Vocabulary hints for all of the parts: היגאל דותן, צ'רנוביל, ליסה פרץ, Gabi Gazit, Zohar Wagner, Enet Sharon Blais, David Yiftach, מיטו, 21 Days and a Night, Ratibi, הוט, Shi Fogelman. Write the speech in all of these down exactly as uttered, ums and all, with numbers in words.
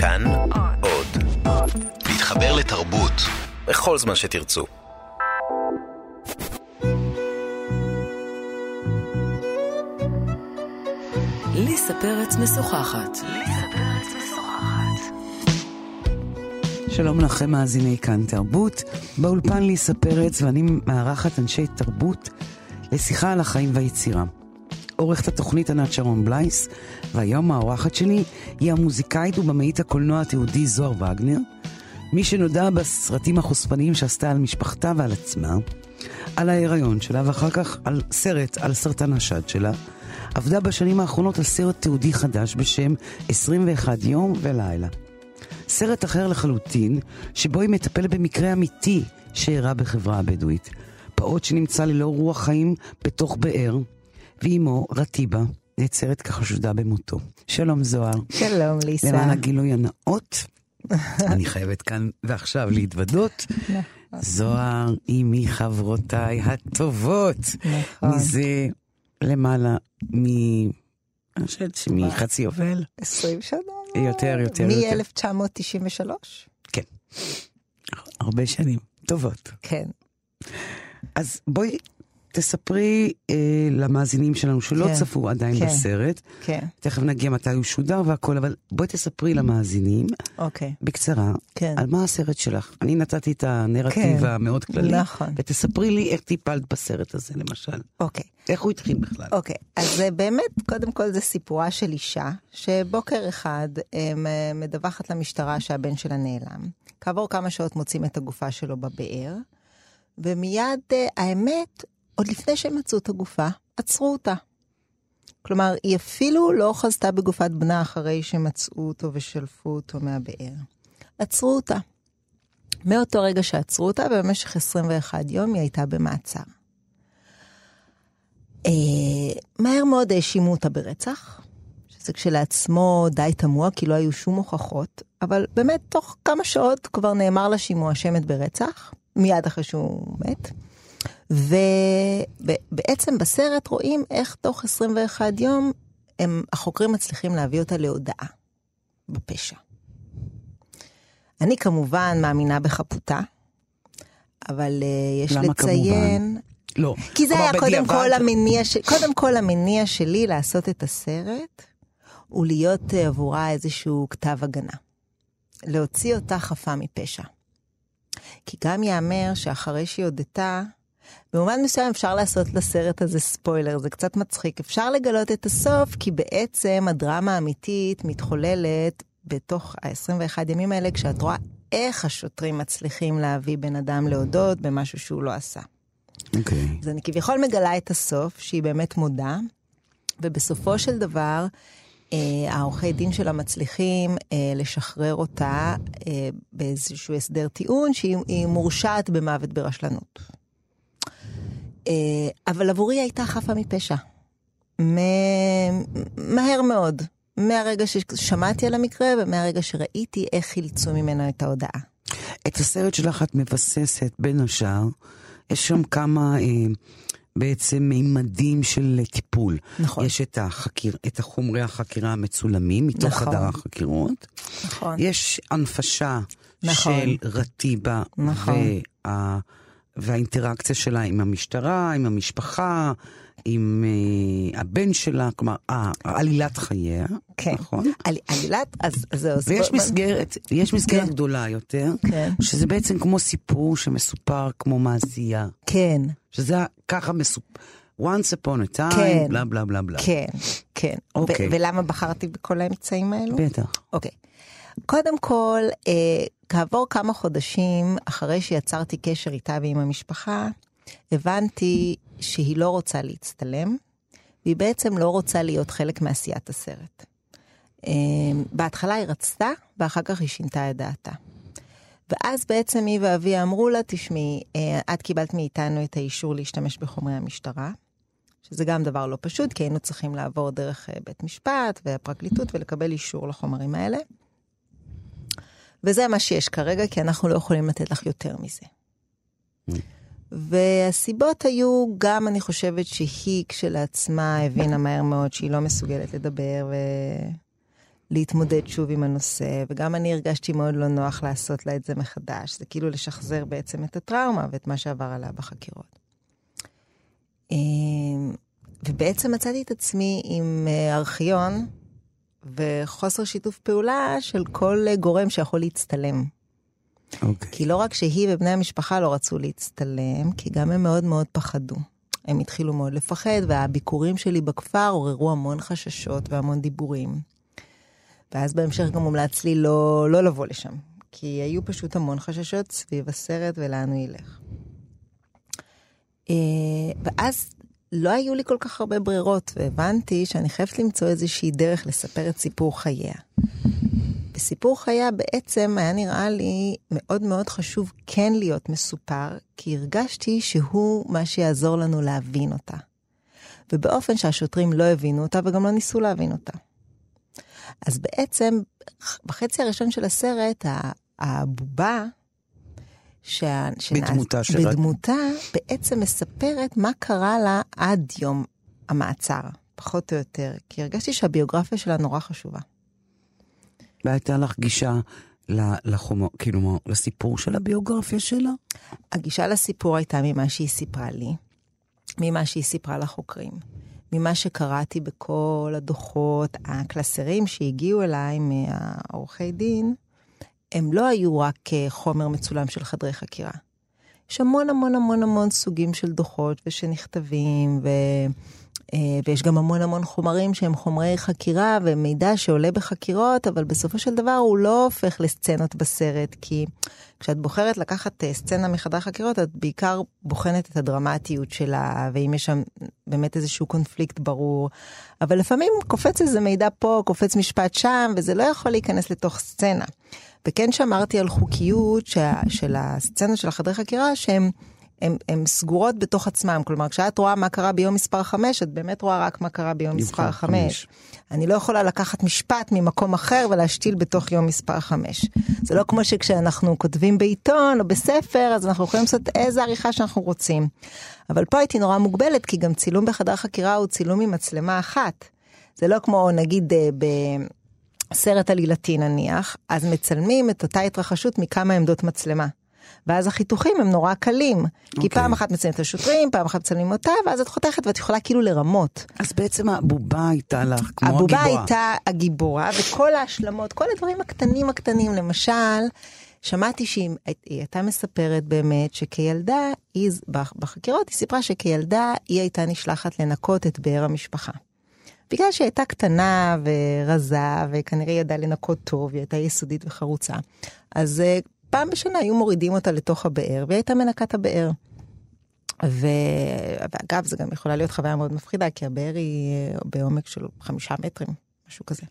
כאן עוד. להתחבר לתרבות בכל זמן שתרצו. ליסה פרץ משוחחת. ליסה פרץ משוחחת. שלום לכם מאזיני כאן תרבות. באולפן ליסה פרץ ואני מארחת אנשי תרבות לשיחה על החיים והיצירה. עורכת התוכנית ענת שרון בלייס, והיום האורחת שלי היא המוזיקאית ובמאית הקולנוע התיעודי זוהר וגנר, מי שנודע בסרטים החושפניים שעשתה על משפחתה ועל עצמה, על ההיריון שלה ואחר כך על סרט על סרטן השד שלה. עבדה בשנים האחרונות על סרט תיעודי חדש בשם עשרים ואחד יום ולילה, סרט אחר לחלוטין שבו היא מטפלת במקרה אמיתי שאירע בחברה הבדואית, פעוט שנמצא ללא רוח חיים בתוך באר, ואימו, רטיבה, נעצרת כחשודה במותו. שלום זוהר. שלום ליסה. למען הגילוי הנאות, אני חייבת כאן ועכשיו להתוודות. זוהר היא מחברותיי הטובות. נכון. מזה למעלה מ... אני חושבת שמחצי יובל. עשרים שנה. יותר, יותר. מ-אלף תשע מאות תשעים ושלוש? כן. הרבה שנים. טובות. כן. אז בואי... תספרי אה, למאזינים שלנו שלא כן, צפו עדיין כן, בסרט. כן. תכף נגיע מתי הוא שודר והכל, אבל בואי תספרי למאזינים אוקיי. בקצרה כן. על מה הסרט שלך. אני נתתי את הנרטיב כן. המאוד כללי. נכון. ותספרי לי איך טיפלת בסרט הזה למשל. אוקיי. איך הוא התחיל בכלל. אוקיי. אז באמת קודם כל זה סיפורה של אישה שבוקר אחד מדווחת למשטרה שהבן שלה נעלם. כעבור כמה שעות מוצאים את הגופה שלו בבאר ומיד האמת... עוד לפני שהם מצאו את הגופה, עצרו אותה. כלומר, היא אפילו לא חזתה בגופת בנה אחרי שמצאו אותו ושלפו אותו מהבאר. עצרו אותה. מאותו רגע שעצרו אותה, במשך עשרים ואחד יום היא הייתה במעצר. אה, מהר מאוד האשימו אותה ברצח, שזה כשלעצמו די תמוה, כי לא היו שום הוכחות, אבל באמת תוך כמה שעות כבר נאמר לה שהיא מואשמת ברצח, מיד אחרי שהוא מת. ובעצם בסרט רואים איך תוך עשרים ואחד יום הם, החוקרים מצליחים להביא אותה להודעה בפשע. אני כמובן מאמינה בחפותה, אבל יש לציין... לא. כי זה היה קודם כל, המניע ש... קודם כל המניע שלי לעשות את הסרט, ולהיות עבורה איזשהו כתב הגנה. להוציא אותה חפה מפשע. כי גם יאמר שאחרי שהיא הודתה, במובן מסוים אפשר לעשות לסרט הזה ספוילר, זה קצת מצחיק. אפשר לגלות את הסוף, כי בעצם הדרמה האמיתית מתחוללת בתוך ה-עשרים ואחד ימים האלה, כשאת רואה איך השוטרים מצליחים להביא בן אדם להודות במשהו שהוא לא עשה. אוקיי. אז אני כביכול מגלה את הסוף, שהיא באמת מודה, ובסופו של דבר, העורכי דין שלה מצליחים לשחרר אותה באיזשהו הסדר טיעון, שהיא מורשעת במוות ברשלנות. אבל עבורי הייתה חפה מפשע. מהר מאוד. מהרגע ששמעתי על המקרה, ומהרגע שראיתי איך חילצו ממנו את ההודעה. את הסרט שלך את מבססת בין השאר, יש שם כמה בעצם מימדים של טיפול. נכון. יש את, החקיר, את החומרי החקירה המצולמים, מתוך נכון. חדר החקירות. נכון. יש הנפשה נכון. של רטיבה נכון. וה... והאינטראקציה שלה עם המשטרה, עם המשפחה, עם אה, הבן שלה, כלומר, אה, עלילת חייה, כן. נכון? על, עלילת, אז, אז זהו. ויש מסגרת, יש מסגרת כן. גדולה יותר, כן. שזה בעצם כמו סיפור שמסופר כמו מעשייה. כן. שזה ככה מסופר, once upon a time, כן. בלה בלה בלה בלה. כן, כן. אוקיי. ו- ולמה בחרתי בכל האמצעים האלו? בטח. אוקיי. קודם כל, אה, כעבור כמה חודשים, אחרי שיצרתי קשר איתה ועם המשפחה, הבנתי שהיא לא רוצה להצטלם, והיא בעצם לא רוצה להיות חלק מעשיית הסרט. בהתחלה היא רצתה, ואחר כך היא שינתה את דעתה. ואז בעצם היא ואביה אמרו לה, תשמעי, את קיבלת מאיתנו את האישור להשתמש בחומרי המשטרה, שזה גם דבר לא פשוט, כי היינו צריכים לעבור דרך בית משפט והפרקליטות ולקבל אישור לחומרים האלה. וזה מה שיש כרגע, כי אנחנו לא יכולים לתת לך יותר מזה. והסיבות היו גם, אני חושבת, שהיא כשלעצמה הבינה מהר מאוד שהיא לא מסוגלת לדבר להתמודד שוב עם הנושא, וגם אני הרגשתי מאוד לא נוח לעשות לה את זה מחדש. זה כאילו לשחזר בעצם את הטראומה ואת מה שעבר עליה בחקירות. ובעצם מצאתי את עצמי עם ארכיון וחוסר שיתוף פעולה של כל גורם שיכול להצטלם. Okay. כי לא רק שהיא ובני המשפחה לא רצו להצטלם, כי גם הם מאוד מאוד פחדו. הם התחילו מאוד לפחד, והביקורים שלי בכפר עוררו המון חששות והמון דיבורים. ואז בהמשך גם מומלץ לי לא, לא לבוא לשם, כי היו פשוט המון חששות סביב הסרט ולאן הוא ילך. ואז לא היו לי כל כך הרבה ברירות, והבנתי שאני חייבת למצוא איזושהי דרך לספר את סיפור חייה. בסיפור חייה בעצם היה נראה לי מאוד מאוד חשוב כן להיות מסופר, כי הרגשתי שהוא מה שיעזור לנו להבין אותה. ובאופן שהשוטרים לא הבינו אותה וגם לא ניסו להבין אותה. אז בעצם, בחצי הראשון של הסרט, הבובה, שה... בדמותה, שנע... בדמותה בעצם מספרת מה קרה לה עד יום המעצר, פחות או יותר. כי הרגשתי שהביוגרפיה שלה נורא חשובה. והייתה לך גישה לחומו, כאילו, לסיפור של הביוגרפיה שלה? הגישה לסיפור הייתה ממה שהיא סיפרה לי, ממה שהיא סיפרה לחוקרים. ממה שקראתי בכל הדוחות, הקלסרים שהגיעו אליי מהעורכי דין, הם לא היו רק חומר מצולם של חדרי חקירה. יש המון המון המון המון סוגים של דוחות ושנכתבים, ו... ויש גם המון המון חומרים שהם חומרי חקירה ומידע שעולה בחקירות, אבל בסופו של דבר הוא לא הופך לסצנות בסרט, כי כשאת בוחרת לקחת סצנה מחדר חקירות, את בעיקר בוחנת את הדרמטיות שלה, ואם יש שם באמת איזשהו קונפליקט ברור, אבל לפעמים קופץ איזה מידע פה, קופץ משפט שם, וזה לא יכול להיכנס לתוך סצנה. וכן שמרתי על חוקיות של הסצנה של החדר חקירה, שהם הם, הם סגורות בתוך עצמם. כלומר, כשאת רואה מה קרה ביום מספר חמש, את באמת רואה רק מה קרה ביום מספר חמש. אני לא יכולה לקחת משפט ממקום אחר ולהשתיל בתוך יום מספר חמש. זה לא כמו שכשאנחנו כותבים בעיתון או בספר, אז אנחנו יכולים לעשות איזה עריכה שאנחנו רוצים. אבל פה הייתי נורא מוגבלת, כי גם צילום בחדר חקירה הוא צילום עם מצלמה אחת. זה לא כמו, נגיד, בסרט עלילתי נניח, אז מצלמים את אותה התרחשות מכמה עמדות מצלמה. ואז החיתוכים הם נורא קלים, okay. כי פעם אחת מצלמים את השוטרים, פעם אחת מצלמים אותה, ואז את חותכת ואת יכולה כאילו לרמות. אז בעצם הבובה הייתה לך כמו הבובה הגיבורה. הבובה הייתה הגיבורה, וכל ההשלמות, כל הדברים הקטנים הקטנים, למשל, שמעתי שהיא הייתה מספרת באמת שכילדה, היא, בחקירות היא סיפרה שכילדה היא הייתה נשלחת לנקות את באר המשפחה. בגלל שהיא הייתה קטנה ורזה, וכנראה ידעה לנקות טוב, היא הייתה יסודית וחרוצה. אז פעם בשנה היו מורידים אותה לתוך הבאר, והיא הייתה מנקת הבאר. ו... ואגב, זה גם יכולה להיות חוויה מאוד מפחידה, כי הבאר היא בעומק של חמישה מטרים, משהו כזה.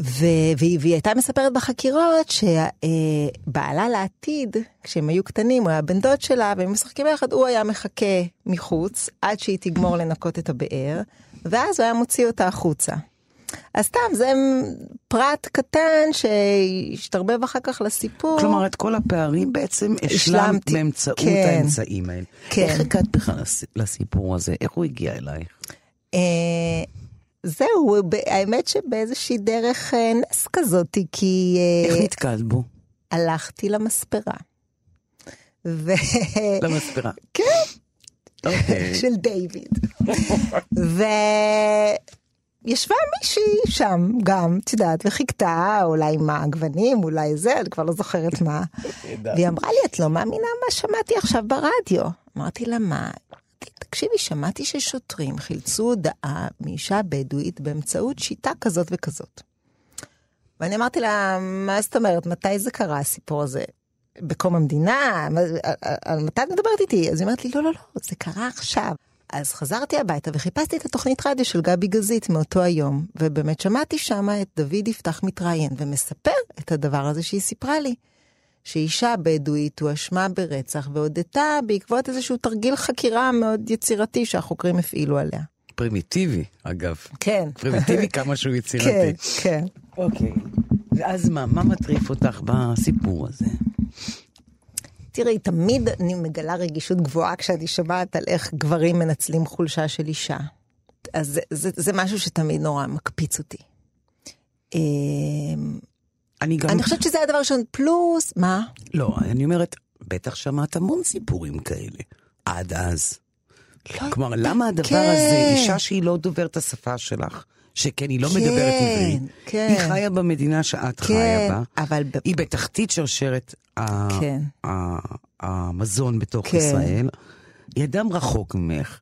ו... והיא... והיא הייתה מספרת בחקירות שבעלה לעתיד, כשהם היו קטנים, הוא היה בן דוד שלה, והם משחקים יחד, הוא היה מחכה מחוץ, עד שהיא תגמור לנקות את הבאר, ואז הוא היה מוציא אותה החוצה. אז סתם, זה פרט קטן שהשתרבב אחר כך לסיפור. כלומר, את כל הפערים בעצם השלמת באמצעות כן, האמצעים האלה. כן. איך הגעת בכלל לסיפור הזה? איך הוא הגיע אלייך? אה, זהו, האמת שבאיזושהי דרך נס כזאת, כי... איך אה, נתקלת בו? הלכתי למספרה. ו... למספרה? כן. אוקיי. של דיוויד. ו... ישבה מישהי שם גם, תדעת, וחיכתה, אולי מה הגוונים, אולי זה, אני כבר לא זוכרת מה. והיא אמרה לי, את לא מאמינה מה שמעתי עכשיו ברדיו. אמרתי לה, מה? תקשיבי, שמעתי ששוטרים חילצו הודעה מאישה בדואית באמצעות שיטה כזאת וכזאת. ואני אמרתי לה, מה זאת אומרת, מתי זה קרה הסיפור הזה? בקום המדינה? מתי את מדברת איתי? אז היא אמרת לי, לא, לא, לא, זה קרה עכשיו. אז חזרתי הביתה וחיפשתי את התוכנית רדיו של גבי גזית מאותו היום, ובאמת שמעתי שם את דוד יפתח מתראיין, ומספר את הדבר הזה שהיא סיפרה לי, שאישה בדואית הואשמה ברצח, והודתה בעקבות איזשהו תרגיל חקירה מאוד יצירתי שהחוקרים הפעילו עליה. פרימיטיבי, אגב. כן. פרימיטיבי כמה שהוא יצירתי. כן, כן. אוקיי. ואז מה, מה מטריף אותך בסיפור הזה? תראי, תמיד אני מגלה רגישות גבוהה כשאני שומעת על איך גברים מנצלים חולשה של אישה. אז זה, זה, זה משהו שתמיד נורא מקפיץ אותי. אני גם... אני חושבת שזה הדבר ראשון, פלוס, מה? לא, אני אומרת, בטח שמעת המון סיפורים כאלה, עד אז. כלומר, למה הדבר הזה, אישה שהיא לא דוברת השפה שלך, שכן, היא לא מדברת עברית, היא חיה במדינה שאת חיה בה, היא בתחתית שרשרת המזון בתוך ישראל, היא אדם רחוק ממך,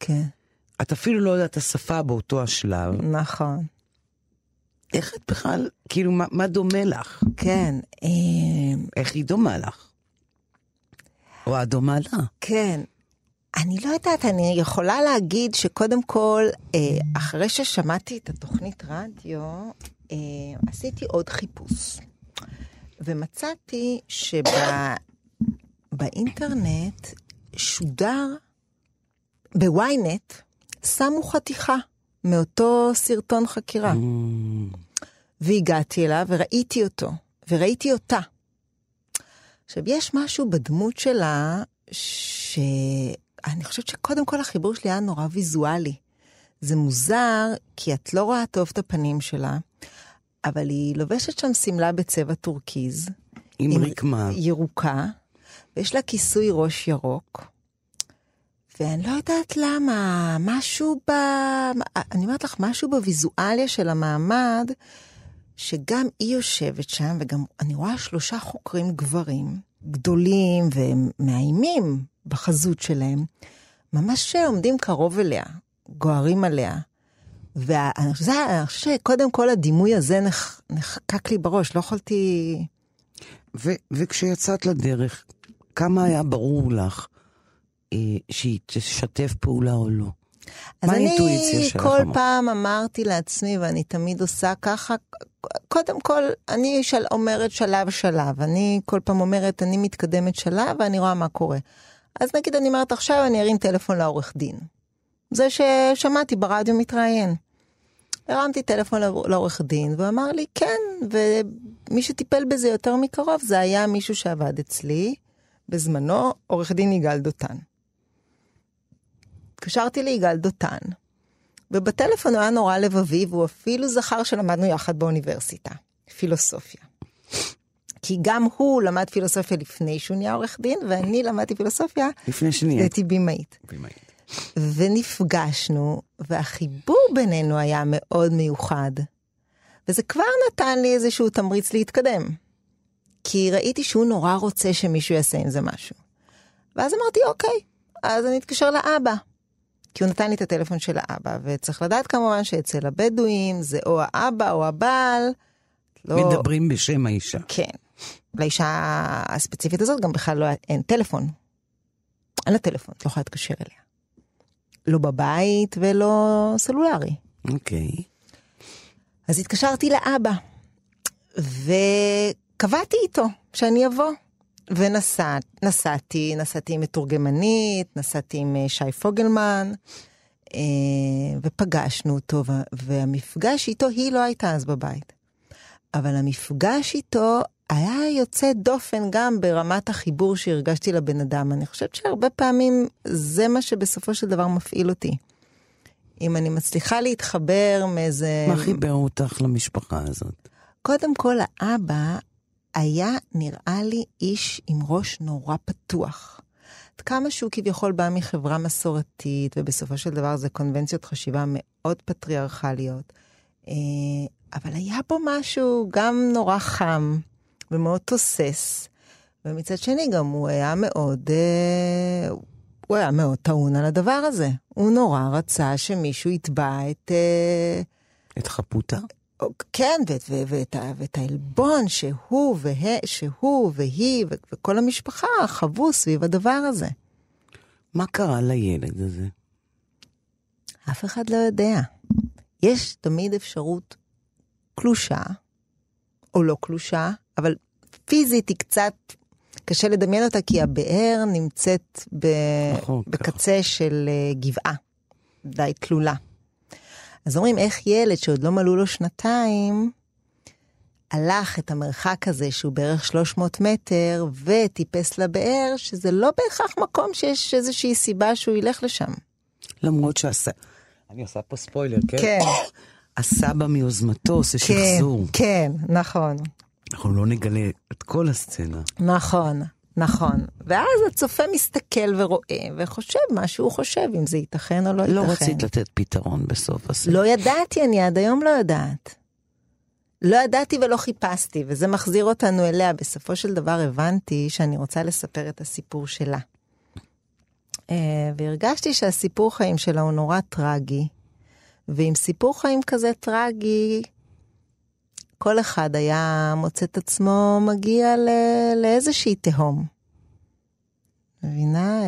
את אפילו לא יודעת השפה באותו השלב. נכון. איך את בכלל, כאילו, מה, מה דומה לך? כן. איך היא דומה לך? או הדומה לה? כן. אני לא יודעת, אני יכולה להגיד שקודם כל, אחרי ששמעתי את התוכנית רדיו, עשיתי עוד חיפוש. ומצאתי שבאינטרנט שודר, בוויינט, שמו חתיכה. מאותו סרטון חקירה. Mm. והגעתי אליו וראיתי אותו, וראיתי אותה. עכשיו, יש משהו בדמות שלה, שאני חושבת שקודם כל החיבור שלי היה נורא ויזואלי. זה מוזר, כי את לא רואה טוב את הפנים שלה, אבל היא לובשת שם סמלה בצבע טורקיז. עם, עם רקמה. ירוקה, ויש לה כיסוי ראש ירוק. ואני לא יודעת למה, משהו ב... אני אומרת לך, משהו בוויזואליה של המעמד, שגם היא יושבת שם, וגם אני רואה שלושה חוקרים גברים, גדולים ומאיימים בחזות שלהם, ממש שעומדים קרוב אליה, גוערים עליה. ואני חושב שקודם כל הדימוי הזה נח... נחקק לי בראש, לא יכולתי... ו... וכשיצאת לדרך, כמה היה ברור לך, שהיא תשתף פעולה או לא? אז אני כל פעם אמרתי לעצמי, ואני תמיד עושה ככה, קודם כל אני אומרת שלב שלב, אני כל פעם אומרת אני מתקדמת שלב ואני רואה מה קורה. אז נגיד אני אומרת עכשיו אני ארים טלפון לעורך דין, זה ששמעתי ברדיו מתראיין, הרמתי טלפון לעורך דין ואמר לי כן, ומי שטיפל בזה יותר מקרוב זה היה מישהו שעבד אצלי בזמנו, עורך דין היגאל דותן. קשרתי להיגאל דותן, ובטלפון הוא היה נורא לבבי, והוא אפילו זכר שלמדנו יחד באוניברסיטה, פילוסופיה. כי גם הוא למד פילוסופיה לפני שהוא נהיה עורך דין, ואני למדתי פילוסופיה לפני שנהיה. הייתי בימאית. בימאית. ונפגשנו, והחיבור בינינו היה מאוד מיוחד. וזה כבר נתן לי איזשהו תמריץ להתקדם. כי ראיתי שהוא נורא רוצה שמישהו יעשה עם זה משהו. ואז אמרתי, אוקיי, אז אני אתקשר לאבא. כי הוא נתן לי את הטלפון של האבא, וצריך לדעת כמובן שאצל הבדואים, זה או האבא או הבעל. מדברים לא... בשם האישה. כן. לאישה הספציפית הזאת גם בכלל לא... אין טלפון. אין לה טלפון, לא יכולה להתקשר אליה. לא בבית ולא סלולרי. אוקיי. אז התקשרתי לאבא. ו... קבעתי איתו שאני אבוא, ונסעתי, נסעתי, נסעתי עם מתורגמנית, נסעתי עם שי פוגלמן, ופגשנו אותו, והמפגש איתו, היא לא הייתה אז בבית, אבל המפגש איתו היה יוצא דופן גם ברמת החיבור שהרגשתי לבן אדם, אני חושבת שהרבה פעמים זה מה שבסופו של דבר מפעיל אותי. אם אני מצליחה להתחבר מאיזה... מה חיבר אותך למשפחה הזאת? קודם כל האבא, היה נראה לי איש עם ראש נורא פתוח. עד כמה שהוא כביכול בא מחברה מסורתית, ובסופו של דבר זה קונבנציות חשיבה מאוד פטריארכליות. אבל היה פה משהו גם נורא חם, ומאוד תוסס. ומצד שני גם הוא היה מאוד, הוא היה מאוד טעון על הדבר הזה. הוא נורא רצה שמישהו יתבע את... את חפותה? כן, ואת העלבון שהוא והיא וכל המשפחה חוו סביב הדבר הזה. מה קרה לילד הזה? אף אחד לא יודע. יש תמיד אפשרות קלושה, או לא קלושה, אבל פיזית היא קצת קשה לדמיין אותה, כי הבאר נמצאת בקצה של גבעה, די תלולה. אז אומרים, איך ילד שעוד לא מלאו לו שנתיים, הלך את המרחק הזה שהוא בערך שלוש מאות מטר, וטיפס לבאר, שזה לא בהכרח מקום שיש איזושהי סיבה שהוא ילך לשם. למרות שעשה, אני עושה פה ספוילר, כן? כן. הסבא מיוזמתו עושה שחזור. כן, נכון. אנחנו לא נגלה את כל הסצנה. נכון, נכון. ואז הצופה מסתכל ורואה, וחושב מה שהוא חושב, אם זה ייתכן או לא ייתכן. לא רצית לתת פתרון בסוף הסרט. לא ידעתי, אני עד היום לא יודעת. לא ידעתי ולא חיפשתי, וזה מחזיר אותנו אליה. בסופו של דבר הבנתי שאני רוצה לספר את הסיפור שלה. והרגשתי שהסיפור חיים שלה הוא נורא טרגי, ועם סיפור חיים כזה טרגי, כל אחד היה מוצא את עצמו מגיע לאיזושהי תהום. מבינה?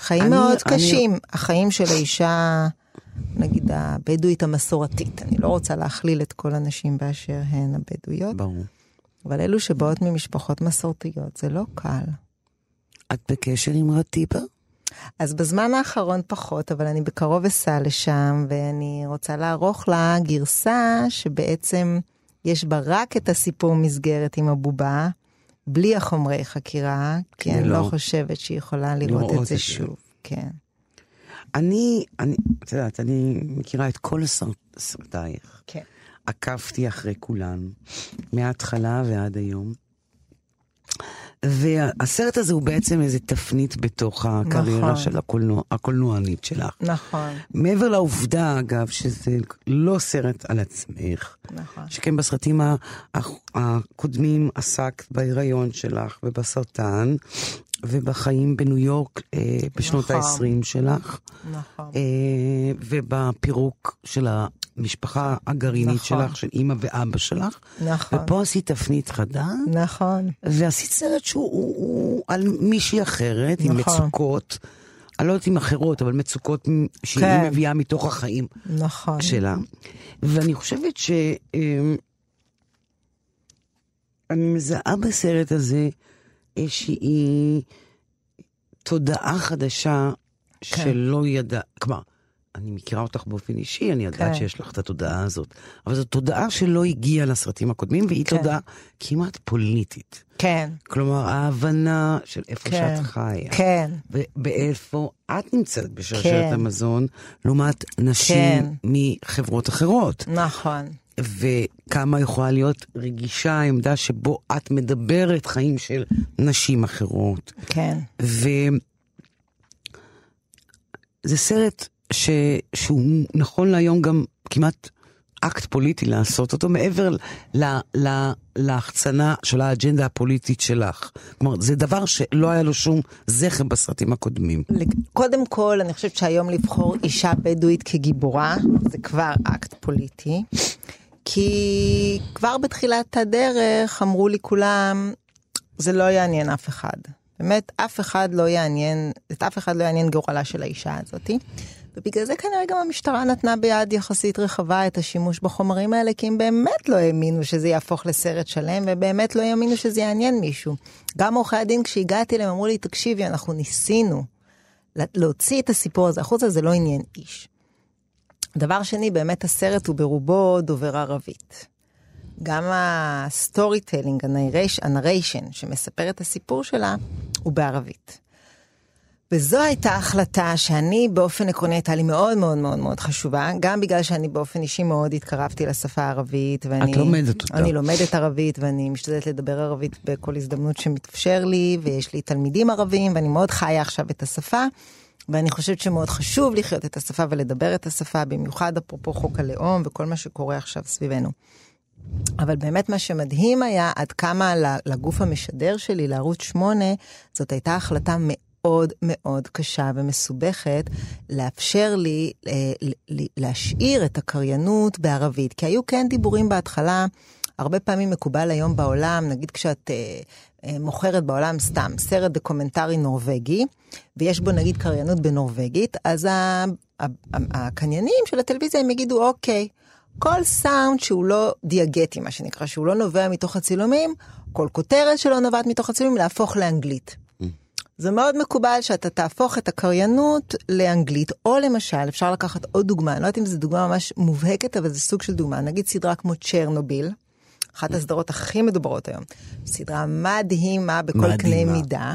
חיים מאוד קשים. החיים של האישה, נגיד הבדואית המסורתית, אני לא רוצה להכליל את כל הנשים באשר הן הבדואיות, אבל אלו שבאות ממשפחות מסורתיות, זה לא קל. את בקשר עם רטיבה? אז בזמן האחרון פחות, אבל אני בקרוב אסע לשם, ואני רוצה לערוך לה גרסה שבעצם יש בה רק את הסיפור מסגרת עם הבובה, בלי החומרי חקירה, כי אני לא חושבת שהיא יכולה לראות את זה שוב. כן. אני, אני, את יודעת, אני מכירה את כל הסרטייך. כן. עקבתי אחרי כולן, מההתחלה ועד היום. והסרט הזה הוא בעצם איזה תפנית בתוך הקריירה נכון. של הקולנוע, הקולנוענית שלך. נכון. מעבר לעובדה, אגב, שזה לא סרט על עצמך. נכון. שכן בסרטים הקודמים עסקת בהיריון שלך ובסרטן, ובחיים בניו יורק אה, בשנות ה-עשרים נכון. שלך. נכון. אה, ובפירוק של המשפחה הגרעינית נכון. שלך, של אמא ואבא שלך. נכון. ופה עשית תפנית חדה. נכון. ועשית סרט שהוא הוא, הוא, על מישהי אחרת, נכון. עם מצוקות, אני לא יודעת עם אחרות, אבל מצוקות שהיא כן. מביאה מתוך החיים נכון. שלה. ואני חושבת ש... אה, אני מזהה בסרט הזה... איזושהי תודעה חדשה כן. שלא ידע, כלומר, אני מכירה אותך באופן אישי, אני יודעת כן. שיש לך את התודעה הזאת, אבל זו תודעה שלא הגיעה לסרטים הקודמים, והיא כן. תודעה כמעט פוליטית. כן. כלומר, ההבנה של איפה כן. שאת חיה, כן. ובאיפה את נמצאת בשרשרת כן. המזון, לעומת נשים כן. מחברות אחרות. נכון. וכמה יכולה להיות רגישה העמדה שבו את מדברת חיים של נשים אחרות. כן. וזה סרט ש... שהוא נכון להיום גם כמעט אקט פוליטי לעשות אותו, מעבר ל... ל... להחצנה של האג'נדה הפוליטית שלך. כלומר, זה דבר שלא היה לו שום זכר בסרטים הקודמים. קודם כל, אני חושבת שהיום לבחור אישה בדואית כגיבורה, זה כבר אקט פוליטי. כי כבר בתחילת הדרך אמרו לי כולם, זה לא יעניין אף אחד. באמת, אף אחד לא יעניין, את אף אחד לא יעניין גורלה של האישה הזאת. ובגלל זה כנראה גם המשטרה נתנה ביד יחסית רחבה את השימוש בחומרים האלה, כי הם באמת לא האמינו שזה יהפוך לסרט שלם, ובאמת לא האמינו שזה יעניין מישהו. גם עורכי הדין, כשהגעתי להם, אמרו לי, תקשיבי, אנחנו ניסינו להוציא את הסיפור הזה, החוצה זה לא עניין איש. דבר שני, באמת הסרט הוא ברובו דובר ערבית. גם הסטורי טיילינג, הנריישן, שמספר את הסיפור שלה, הוא בערבית. וזו הייתה החלטה שאני באופן עקרוני הייתה לי מאוד מאוד מאוד מאוד חשובה, גם בגלל שאני באופן אישי מאוד התקרבתי לשפה הערבית. ואני, את לומדת אותה. אני לומדת ערבית ואני משתדלת לדבר ערבית בכל הזדמנות שמתאפשר לי, ויש לי תלמידים ערבים ואני מאוד חיה עכשיו את השפה. ואני חושבת שמאוד חשוב לחיות את השפה ולדבר את השפה, במיוחד אפרופו חוק הלאום וכל מה שקורה עכשיו סביבנו. אבל באמת מה שמדהים היה עד כמה לגוף המשדר שלי, לערוץ שמונה, זאת הייתה החלטה מאוד מאוד קשה ומסובכת, לאפשר לי להשאיר את הקריינות בערבית. כי היו כן דיבורים בהתחלה, הרבה פעמים מקובל היום בעולם, נגיד כשאת מוכרת בעולם סתם סרט דוקומנטרי נורווגי, ויש בו נגיד קריינות בנורווגית, אז הקניינים של הטלוויזיה הם יגידו, אוקיי, כל סאונד שהוא לא דיאגטי, מה שנקרא, שהוא לא נובע מתוך הצילומים, כל כותרת שלא נובעת מתוך הצילומים, להפוך לאנגלית. זה מאוד מקובל שאתה תהפוך את הקריינות לאנגלית, או למשל, אפשר לקחת עוד דוגמה, אני לא יודעת אם זו דוגמה ממש מובהקת, אבל זה סוג של דוגמה, נגיד סדרה כמו צ'רנוביל, אחת הסדרות הכי מדוברות היום. סדרה מדהימה בכל קנה מידה.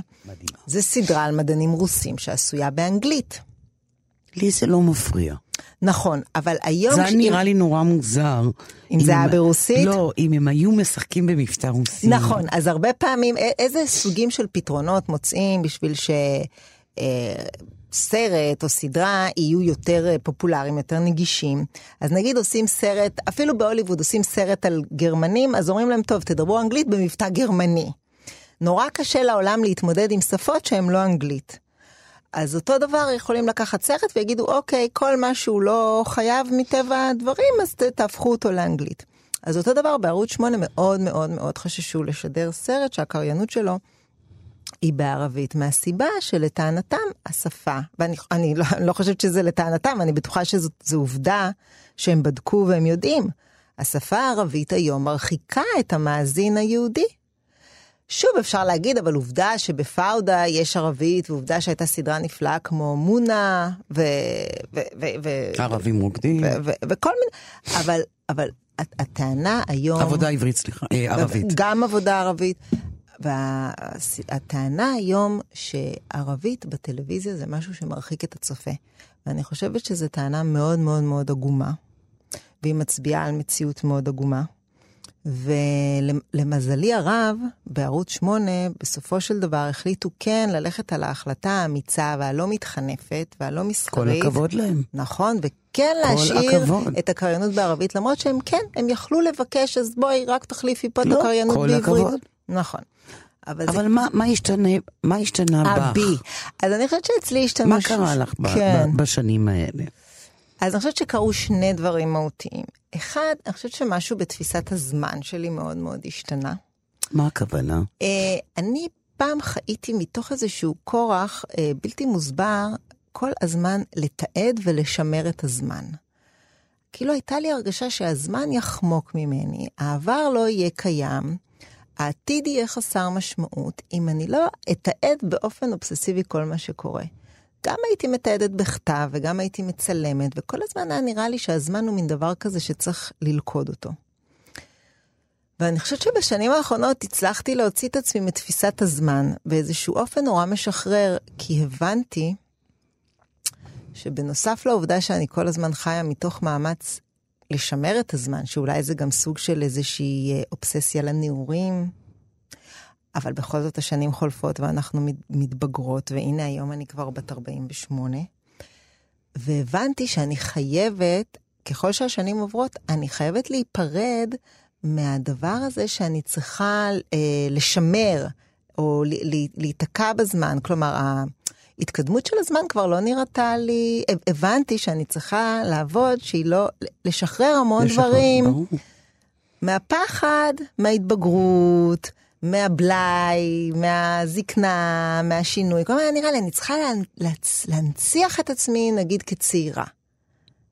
זה סדרה על מדענים רוסים שעשויה באנגלית. לי זה לא מפריע. נכון, אבל היום... זה נראה לי נורא מוזר. אם זה היה ברוסית? לא, אם הם היו משחקים במבטא רוסי. נכון, אז הרבה פעמים, איזה סוגים של פתרונות מוצאים בשביל שסרט או סדרה יהיו יותר פופולריים, יותר נגישים. אז נגיד עושים סרט, אפילו בהוליווד עושים סרט על גרמנים, אז אומרים להם, טוב, תדברו אנגלית במבטא גרמני. נורא קשה לעולם להתמודד עם שפות שהן לא אנגלית. אז אותו דבר יכולים לקחת סרט ויגידו, אוקיי, כל מה שהוא לא חייב מטבע הדברים, אז תהפכו אותו לאנגלית. אז אותו דבר בערוץ שמונה מאוד מאוד מאוד חששו לשדר סרט שהקריינות שלו היא בערבית, מהסיבה שלטענתם השפה, ואני אני לא, לא חושבת שזה לטענתם, אני בטוחה שזו עובדה שהם בדקו והם יודעים. השפה הערבית היום מרחיקה את המאזין היהודי. שוב אפשר להגיד, אבל עובדה שבפאודה יש ערבית, ועובדה שהייתה סדרה נפלאה כמו מונה, ו... ו... ו... ו... ערבים רוקדים. ו... ו... וכל מיני... אבל, אבל הטענה היום... עבודה עברית, סליחה, ערבית. גם עבודה ערבית. והטענה היום שערבית בטלוויזיה זה משהו שמרחיק את הצופה. ואני חושבת שזו טענה מאוד מאוד מאוד עגומה, והיא מצביעה על מציאות מאוד עגומה. ולמזלי הרב, בערוץ שמונה, בסופו של דבר, החליטו כן ללכת על ההחלטה האמיצה והלא מתחנפת והלא מסחרית. כל הכבוד להם. נכון, וכן להשאיר הכבוד. את הקריינות בערבית, למרות שהם כן, הם יכלו לבקש, אז בואי רק תחליפי פה לא, את הקריינות בעברית. כל הכבוד. נכון. אבל, אבל זה... מה, מה השתנה, מה השתנה בך? בי. אז אני חושבת שאצלי השתנה... מה משהו... קרה לך כן. ב- ב- בשנים האלה? אז אני חושבת שקראו שני דברים מהותיים. אחד, אני חושבת שמשהו בתפיסת הזמן שלי מאוד מאוד השתנה. מה הכוונה? אני פעם חייתי מתוך איזשהו כורח בלתי מוסבר, כל הזמן לתעד ולשמר את הזמן. כאילו הייתה לי הרגשה שהזמן יחמוק ממני, העבר לא יהיה קיים, העתיד יהיה חסר משמעות, אם אני לא אתעד באופן אובססיבי כל מה שקורה. גם הייתי מתעדת בכתב, וגם הייתי מצלמת, וכל הזמן היה נראה לי שהזמן הוא מין דבר כזה שצריך ללכוד אותו. ואני חושבת שבשנים האחרונות הצלחתי להוציא את עצמי מתפיסת הזמן, באיזשהו אופן נורא משחרר, כי הבנתי שבנוסף לעובדה שאני כל הזמן חיה מתוך מאמץ לשמר את הזמן, שאולי זה גם סוג של איזושהי אובססיה לניעורים, אבל בכל זאת השנים חולפות ואנחנו מתבגרות, והנה היום אני כבר בת ארבעים ושמונה, והבנתי שאני חייבת, ככל שהשנים עוברות, אני חייבת להיפרד מהדבר הזה שאני צריכה אה, לשמר, או להיתקע בזמן, כלומר, ההתקדמות של הזמן כבר לא נראתה לי, הבנתי שאני צריכה לעבוד, שהיא לא, לשחרר המון לשחרר, דברים, ברור. מהפחד, מההתבגרות, מהבלי, מהזקנה, מהשינוי. כל מה נראה לי, אני צריכה להנציח את עצמי, נגיד, כצעירה.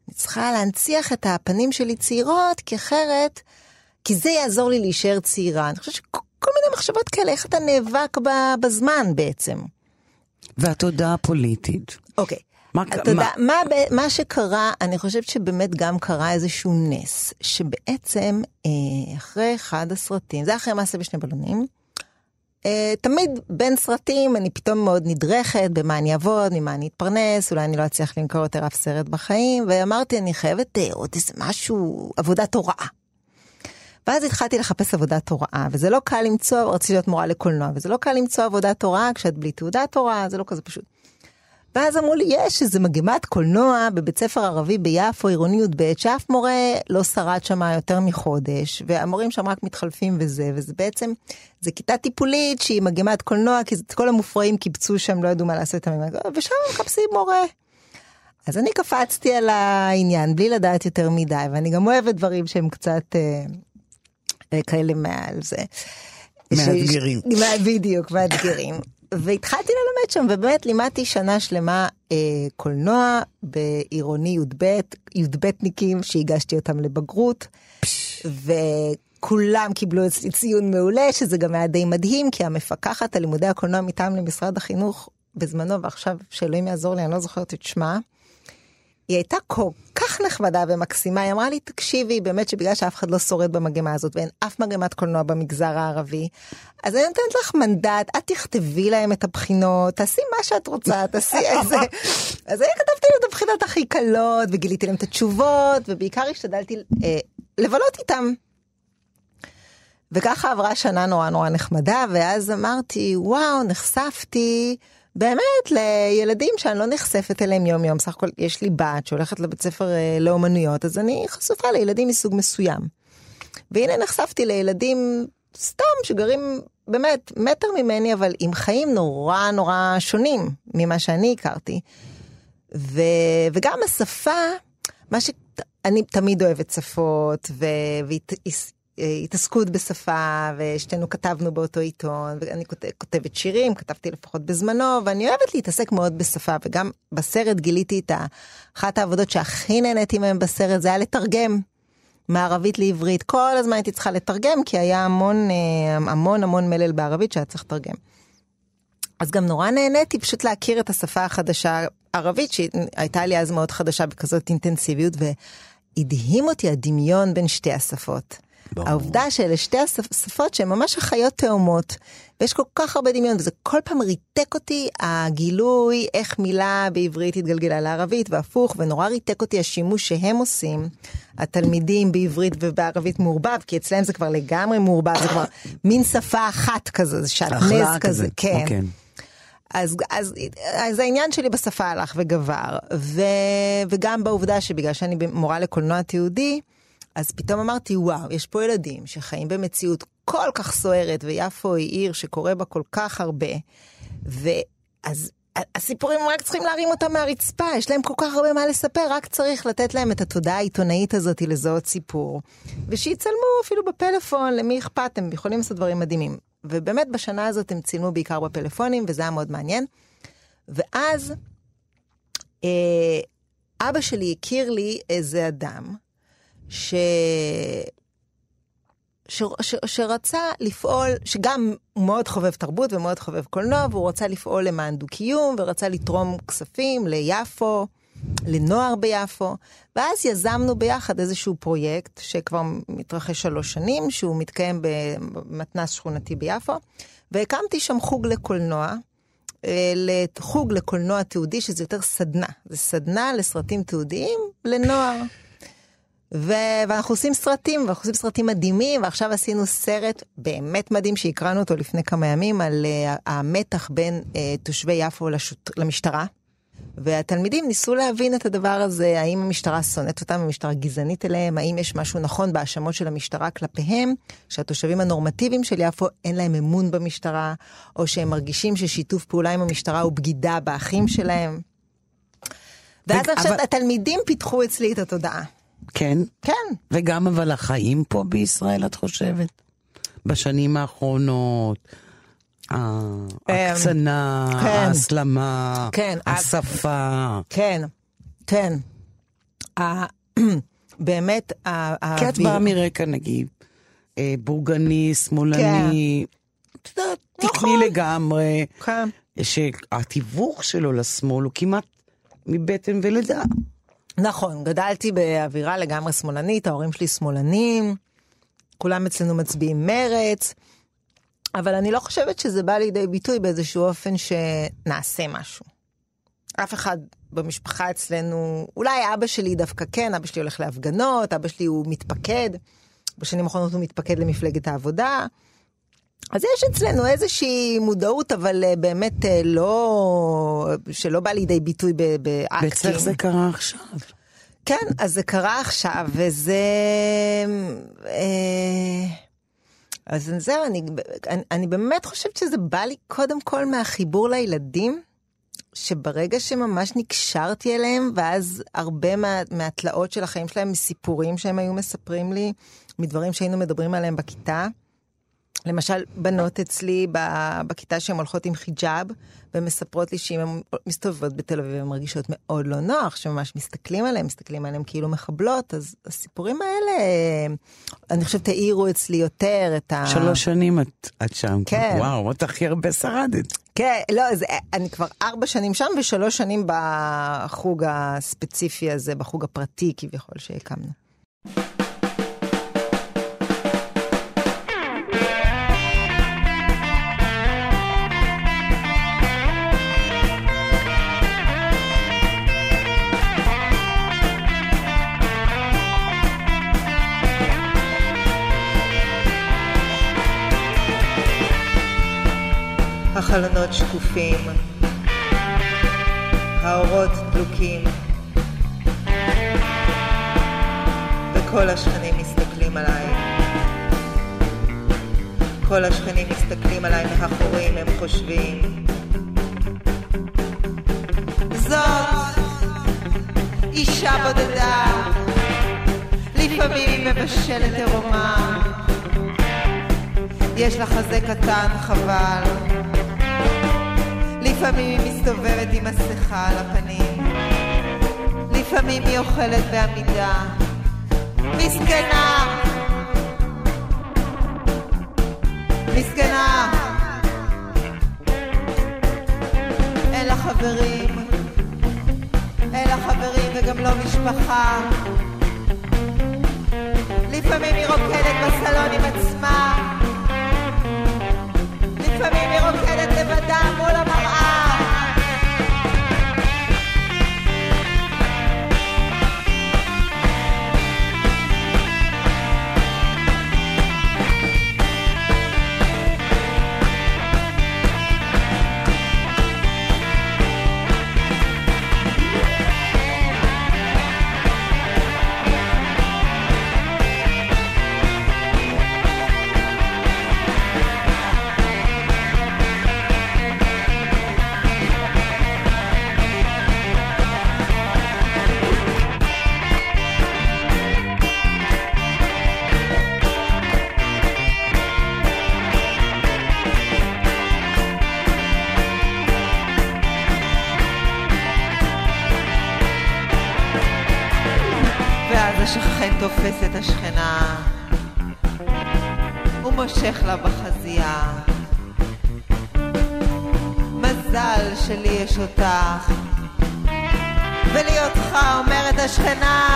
אני צריכה להנציח את הפנים שלי צעירות, כי אחרת, כי זה יעזור לי להישאר צעירה. אני חושבת שכל מיני מחשבות כאלה, איך אתה נאבק בזמן בעצם. והתודעה הפוליטית. אוקיי. מה, התודעה, מה... מה, מה שקרה, אני חושבת שבאמת גם קרה איזשהו נס, שבעצם אחרי אחד הסרטים, זה אחרי מעשה בשני בלונים, תמיד בין סרטים אני פתאום מאוד נדרכת, במה אני אעבוד, ממה אני אתפרנס, אולי אני לא אצליח למכור יותר אף סרט בחיים, ואמרתי, אני חייבת עוד איזה משהו, עבודת הוראה. ואז התחלתי לחפש עבודת הוראה, וזה לא קל למצוא, רציתי להיות מורה לקולנוע, וזה לא קל למצוא עבודת הוראה, כשאת בלי תעודת הוראה, זה לא כזה פשוט. ואז אמרו לי, יש איזה מגמת קולנוע בבית ספר ערבי ביפו, עירוניות בית, שאף מורה לא שרד שם יותר מחודש, והמורים שם רק מתחלפים וזה, וזה בעצם, זה כיתה טיפולית שהיא מגמת קולנוע, כי כל המופרעים קיבצו שם, לא ידעו מה לעשות, ושם מחפשים מורה. אז אני קפצתי על העניין, בלי לדעת יותר מדי, ואני גם אוהבת דברים שהם קצת כאלה מעל זה. מאתגרים. בדיוק, מאתגרים. והתחלתי ללמד שם, ובאמת לימדתי שנה שלמה אה, קולנוע בעירוני י"ב, י"בניקים שהגשתי אותם לבגרות, פש. וכולם קיבלו אצלי ציון מעולה, שזה גם היה די מדהים, כי המפקחת על לימודי הקולנוע מטעם למשרד החינוך בזמנו, ועכשיו שאלוהים יעזור לי, אני לא זוכרת את שמה, היא הייתה כל כך נחמדה ומקסימה, היא אמרה לי, תקשיבי, באמת שבגלל שאף אחד לא שורד במגמה הזאת, ואין אף מגמת קולנוע במגזר הערבי, אז אני נותנת לך מנדט, את תכתבי להם את הבחינות, תעשי מה שאת רוצה, תעשי איזה... אז אני כתבתי להם את הבחינות הכי קלות, וגיליתי להם את התשובות, ובעיקר השתדלתי אה, לבלות איתם. וככה עברה שנה נורא נורא נחמדה, ואז אמרתי, וואו, נחשפתי... באמת, לילדים שאני לא נחשפת אליהם יום יום, סך הכל יש לי בת שהולכת לבית ספר לאומנויות, אז אני חשופה לילדים מסוג מסוים. והנה נחשפתי לילדים סתם שגרים באמת מטר ממני, אבל עם חיים נורא נורא שונים ממה שאני הכרתי. ו... וגם השפה, מה שאני תמיד אוהבת שפות, והתעסקתי, התעסקות בשפה, ושתינו כתבנו באותו עיתון, ואני כותבת שירים, כתבתי לפחות בזמנו, ואני אוהבת להתעסק מאוד בשפה, וגם בסרט גיליתי את אחת העבודות שהכי נהניתי מהם בסרט, זה היה לתרגם, מערבית לעברית, כל הזמן הייתי צריכה לתרגם, כי היה המון המון המון מלל בערבית שהיה צריך לתרגם. אז גם נורא נהניתי פשוט להכיר את השפה החדשה הערבית, שהייתה לי אז מאוד חדשה בכזאת אינטנסיביות, והדהים אותי הדמיון בין שתי השפות. העובדה שאלה שתי השפות שהן ממש החיות תאומות, ויש כל כך הרבה דמיון, וזה כל פעם ריתק אותי הגילוי, איך מילה בעברית התגלגלה לערבית, והפוך, ונורא ריתק אותי השימוש שהם עושים, התלמידים בעברית ובערבית מעורבב, כי אצלם זה כבר לגמרי מעורבב, זה כבר מין שפה אחת כזה, זה שעטנז כזה, כן. Okay. אז, אז, אז העניין שלי בשפה הלך וגבר, ו, וגם בעובדה שבגלל שאני מורה לקולנוע תיעודי, אז פתאום אמרתי, וואו, יש פה ילדים שחיים במציאות כל כך סוערת, ויפו היא עיר שקורה בה כל כך הרבה, ואז הסיפורים רק צריכים להרים אותם מהרצפה, יש להם כל כך הרבה מה לספר, רק צריך לתת להם את התודעה העיתונאית הזאת לזהות סיפור, ושיצלמו אפילו בפלאפון, למי אכפת, הם יכולים לעשות דברים מדהימים. ובאמת בשנה הזאת הם צילמו בעיקר בפלאפונים, וזה היה מאוד מעניין. ואז אה, אבא שלי הכיר לי איזה אדם, ש... ש... ש... שרצה לפעול, שגם מאוד חובב תרבות ומאוד חובב קולנוע, והוא רצה לפעול למען דו-קיום, ורצה לתרום כספים ליפו, לנוער ביפו, ואז יזמנו ביחד איזשהו פרויקט, שכבר מתרחש שלוש שנים, שהוא מתקיים במתנ"ס שכונתי ביפו, והקמתי שם חוג לקולנוע, חוג לקולנוע תיעודי, שזה יותר סדנה, זה סדנה לסרטים תיעודיים לנוער. ואנחנו עושים סרטים, ואנחנו עושים סרטים מדהימים, ועכשיו עשינו סרט באמת מדהים שהקראנו אותו לפני כמה ימים, על המתח בין תושבי יפו למשטרה, והתלמידים ניסו להבין את הדבר הזה, האם המשטרה שונאת אותם, המשטרה גזענית אליהם, האם יש משהו נכון בהאשמות של המשטרה כלפיהם, שהתושבים הנורמטיביים של יפו אין להם אמון במשטרה, או שהם מרגישים ששיתוף פעולה עם המשטרה הוא בגידה באחים שלהם. ואז עכשיו התלמידים פיתחו אצלי את התודעה. כן? כן. וגם אבל החיים פה בישראל, את חושבת? בשנים האחרונות, ההקצנה, ההסלמה, השפה. כן, כן. באמת... כי את באה מרקע, נגיד, בורגני, שמאלני, תקני לגמרי, שהתיווך שלו לשמאל הוא כמעט מבטן ולידה. נכון, גדלתי באווירה לגמרי שמאלנית, ההורים שלי שמאלנים, כולם אצלנו מצביעים מרץ, אבל אני לא חושבת שזה בא לידי ביטוי באיזשהו אופן שנעשה משהו. אף אחד במשפחה אצלנו, אולי אבא שלי דווקא כן, אבא שלי הולך להפגנות, אבא שלי הוא מתפקד, בשנים האחרונות הוא מתפקד למפלגת העבודה, אז יש אצלנו איזושהי מודעות, אבל באמת לא, שלא בא לידי ביטוי באקטים. בצלך זה קרה עכשיו. כן, אז זה קרה עכשיו, וזה... אז זהו, אני, אני, אני באמת חושבת שזה בא לי קודם כל מהחיבור לילדים, שברגע שממש נקשרתי אליהם, ואז הרבה מה, מהתלאות של החיים שלהם, מסיפורים שהם היו מספרים לי, מדברים שהיינו מדברים עליהם בכיתה, למשל, בנות אצלי בכיתה שהן הולכות עם חיג'אב, והן מספרות לי שאם הן מסתובבות בתל אביב, הן מרגישות מאוד לא נוח, שממש מסתכלים עליהן, מסתכלים עליהן כאילו מחבלות, אז הסיפורים האלה, אני חושבת, העירו אצלי יותר את ה... שלוש שנים את, את שם. כן. וואו, את הכי הרבה שרדת. כן, לא, זה, אני כבר ארבע שנים שם, ושלוש שנים בחוג הספציפי הזה, בחוג הפרטי כביכול שהקמנו. החלונות שקופים, האורות דלוקים, וכל השכנים מסתכלים עליי. כל השכנים מסתכלים עליי מהחורים, הם חושבים. זאת אישה בודדה, לפעמים היא מבשלת עירומה, יש לה חזה קטן, חבל. לפעמים היא מסתובבת עם מסכה על הפנים, לפעמים היא אוכלת בעמידה, מסכנה, מסכנה, אין לה חברים, אין לה חברים וגם לא משפחה, לפעמים היא רוקדת בסלון עם עצמה, לפעמים היא רוקדת לבדה מול המראה, תופס את השכנה, הוא מושך לה בחזייה, מזל שלי יש אותך ולי אותך, אומרת השכנה,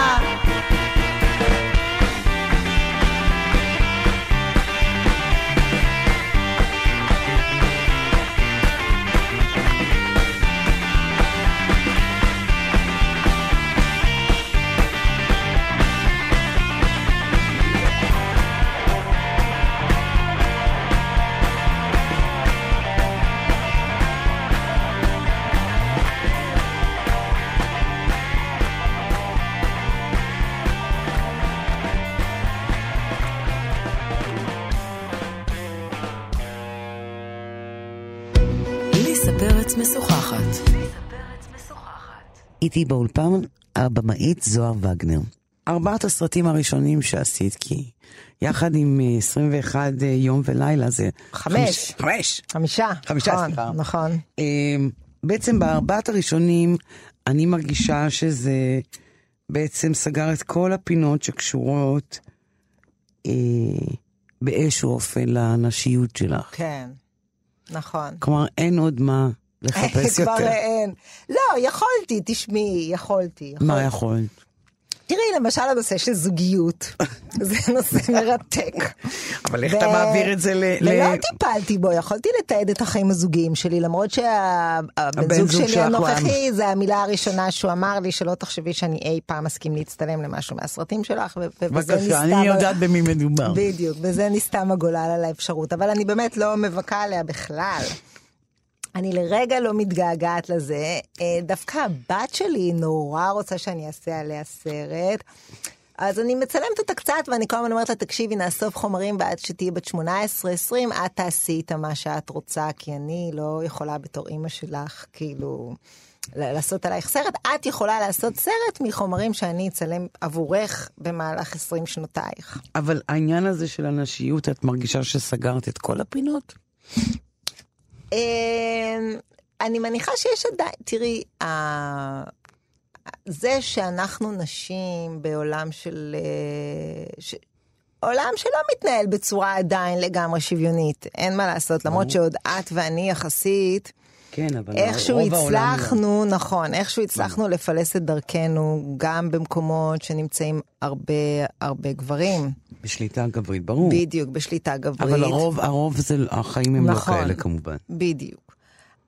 איתי באולפן הבמאית זוהר וגנר. ארבעת הסרטים הראשונים שעשית, כי יחד עם עשרים ואחד יום ולילה זה... חמש. חמש. חמישה. חמישה. נכון, נכון. בעצם בארבעת הראשונים אני מרגישה שזה בעצם סגר את כל הפינות שקשורות באיזשהו אופן לנשיות שלך. כן, נכון. כלומר אין עוד מה... לחפש יותר. כבר אין. לא, יכולתי, תשמעי, יכולתי. מה יכולת? תראי, למשל הנושא של זוגיות. זה נושא מרתק. אבל איך אתה מעביר את זה ל... ולא טיפלתי בו, יכולתי לתעד את החיים הזוגיים שלי, למרות שהבן זוג שלי הנוכחי, זה המילה הראשונה שהוא אמר לי, שלא תחשבי שאני אי פעם מסכים להצטלם למשהו מהסרטים שלך. בבקשה, אני יודעת במי מדובר. בדיוק, וזה נסתם הגולל על האפשרות, אבל אני באמת לא מבקה עליה בכלל. אני לרגע לא מתגעגעת לזה, דווקא הבת שלי נורא רוצה שאני אעשה עליה סרט, אז אני מצלמת אותה קצת, ואני כל הזמן אומרת לה, תקשיבי, נאסוף חומרים, ועד שתהיה בת שמונה עשרה עשרים, את תעשי איתה מה שאת רוצה, כי אני לא יכולה בתור אמא שלך, כאילו, לעשות עלייך סרט, את יכולה לעשות סרט מחומרים שאני אצלם עבורך במהלך עשרים שנותייך. אבל העניין הזה של הנשיות, את מרגישה שסגרת את כל הפינות? אני מניחה שיש עדיין, תראי, זה שאנחנו נשים בעולם של... עולם שלא מתנהל בצורה עדיין לגמרי שוויונית, אין מה לעשות, למרות שעוד את ואני יחסית, איכשהו הצלחנו, נכון, איכשהו הצלחנו לפלס את דרכנו, גם במקומות שנמצאים הרבה הרבה גברים. בשליטה גברית, ברור. בדיוק, בשליטה גברית. אבל הרוב, הרוב זה, החיים הם לא כאלה כמובן. בדיוק.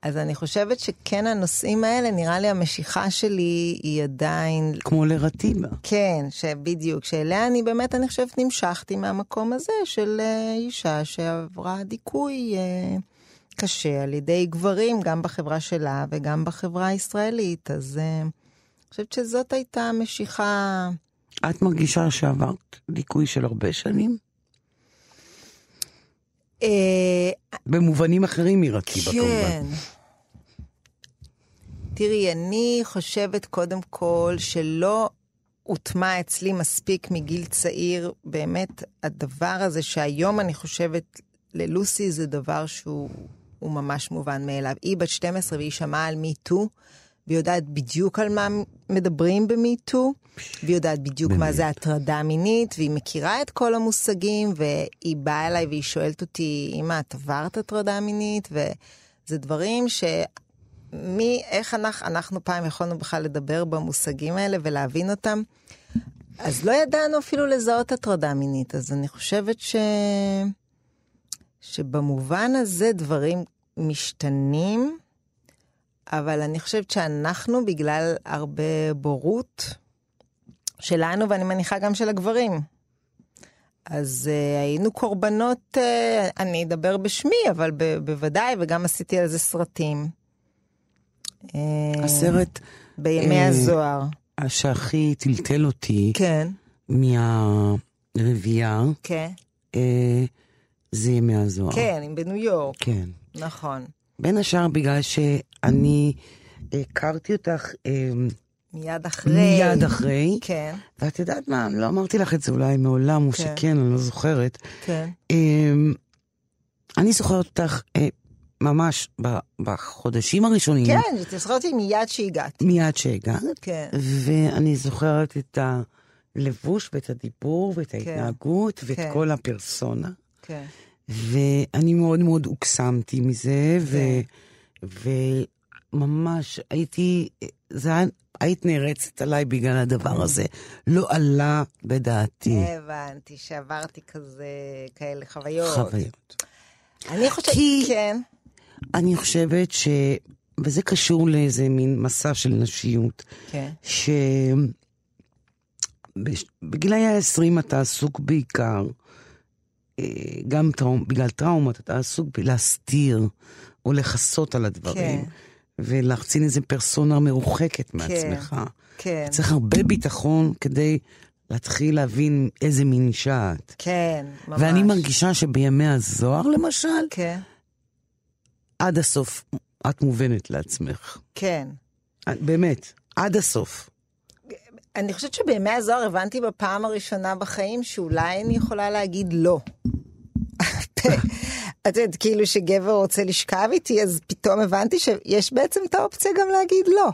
אז אני חושבת שכן הנושאים האלה, נראה לי המשיכה שלי היא עדיין... כמו לרטיבה. כן, שבדיוק, שאליה אני באמת, אני חושבת, נמשכתי מהמקום הזה של אישה שעברה דיכוי קשה על ידי גברים, גם בחברה שלה וגם בחברה הישראלית. אז אני חושבת שזאת הייתה המשיכה... את מרגישה שעברת דיכוי של הרבה שנים? במובנים אחרים מרטיבה כמובן. תראי, אני חושבת קודם כל שלא הוטמע אצלי מספיק מגיל צעיר באמת הדבר הזה שהיום אני חושבת ללוסי זה דבר שהוא ממש מובן מאליו. היא בת שתים עשרה והיא שמעה על מיטו והיא יודעת בדיוק על מה מדברים במיטו, והיא יודעת בדיוק באמת. מה זה הטרדה מינית, והיא מכירה את כל המושגים, והיא באה אליי והיא שואלת אותי, אמא, את עברת הטרדה מינית? וזה דברים שמי, איך אנחנו, אנחנו פעם יכולנו בכלל לדבר במושגים האלה ולהבין אותם, אז לא ידענו אפילו לזהות הטרדה מינית, אז אני חושבת ש... שבמובן הזה דברים משתנים, אבל אני חושבת שאנחנו, בגלל הרבה בורות שלנו, ואני מניחה גם של הגברים, אז uh, היינו קורבנות, uh, אני אדבר בשמי, אבל ב- בוודאי, וגם עשיתי על זה סרטים. הסרט... בימי uh, הזוהר. שהכי טלטל אותי, כן. מהרביעה, כן. uh, זה ימי הזוהר. כן, עם בניו יורק. כן. נכון. בין השאר בגלל שאני הכרתי אותך מיד אחרי. מיד אחרי. כן. ואת יודעת מה, לא אמרתי לך את זה אולי מעולם, או שכן, אני לא זוכרת. כן. אני זוכרת אותך ממש בחודשים הראשונים. כן, זוכרת אותי מיד שהגעת. מיד שהגעת. כן. ואני זוכרת את הלבוש ואת הדיבור ואת ההתנהגות ואת כל הפרסונה. כן. ואני מאוד מאוד הוקסמתי מזה, וממש הייתי, היית נרצת עליי בגלל הדבר הזה. לא עלה בדעתי. הבנתי, שעברתי כזה, כאלה חוויות. חוויות. אני חושבת, כן. אני חושבת ש, וזה קשור לאיזה מין מסע של נשיות, ש... בגילי העשרים אתה עסוק בעיקר, גם טראומ, בגלל טראומות אתה עסוק בלהסתיר או לחסות על הדברים, כן. ולהחצין איזה פרסונה מרוחקת מעצמך, כן. צריך הרבה ביטחון כדי להתחיל להבין איזה מין אישה את, כן, ממש. ואני מרגישה שבימי הזוהר למשל, כן. עד הסוף את מובנת לעצמך, כן. באמת, עד הסוף. אני חושבת שבימי הזוהר הבנתי בפעם הראשונה בחיים שאולי אני יכולה להגיד לא. את יודעת, כאילו שגבר רוצה לשכב איתי, אז פתאום הבנתי שיש בעצם את האופציה גם להגיד לא.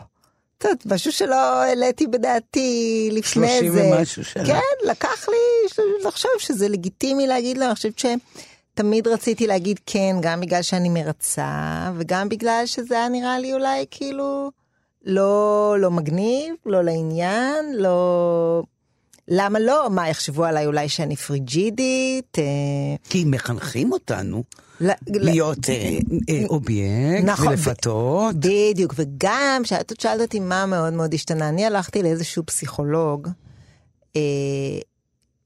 את יודעת, משהו שלא העליתי בדעתי לפני זה. שלושים ומשהו שלה. כן, לקח לי לחשוב שזה לגיטימי להגיד לא. אני חושבת שתמיד רציתי להגיד כן, גם בגלל שאני מרצה, וגם בגלל שזה היה נראה לי אולי כאילו... לא, לא מגניב, לא לעניין, לא... למה לא? מה, יחשבו עליי אולי שאני פריג'ידית? כי מחנכים אותנו להיות אובייקט ולפתות. בדיוק, וגם, שאת שאלת אותי מה מאוד מאוד השתנה, אני הלכתי לאיזשהו פסיכולוג,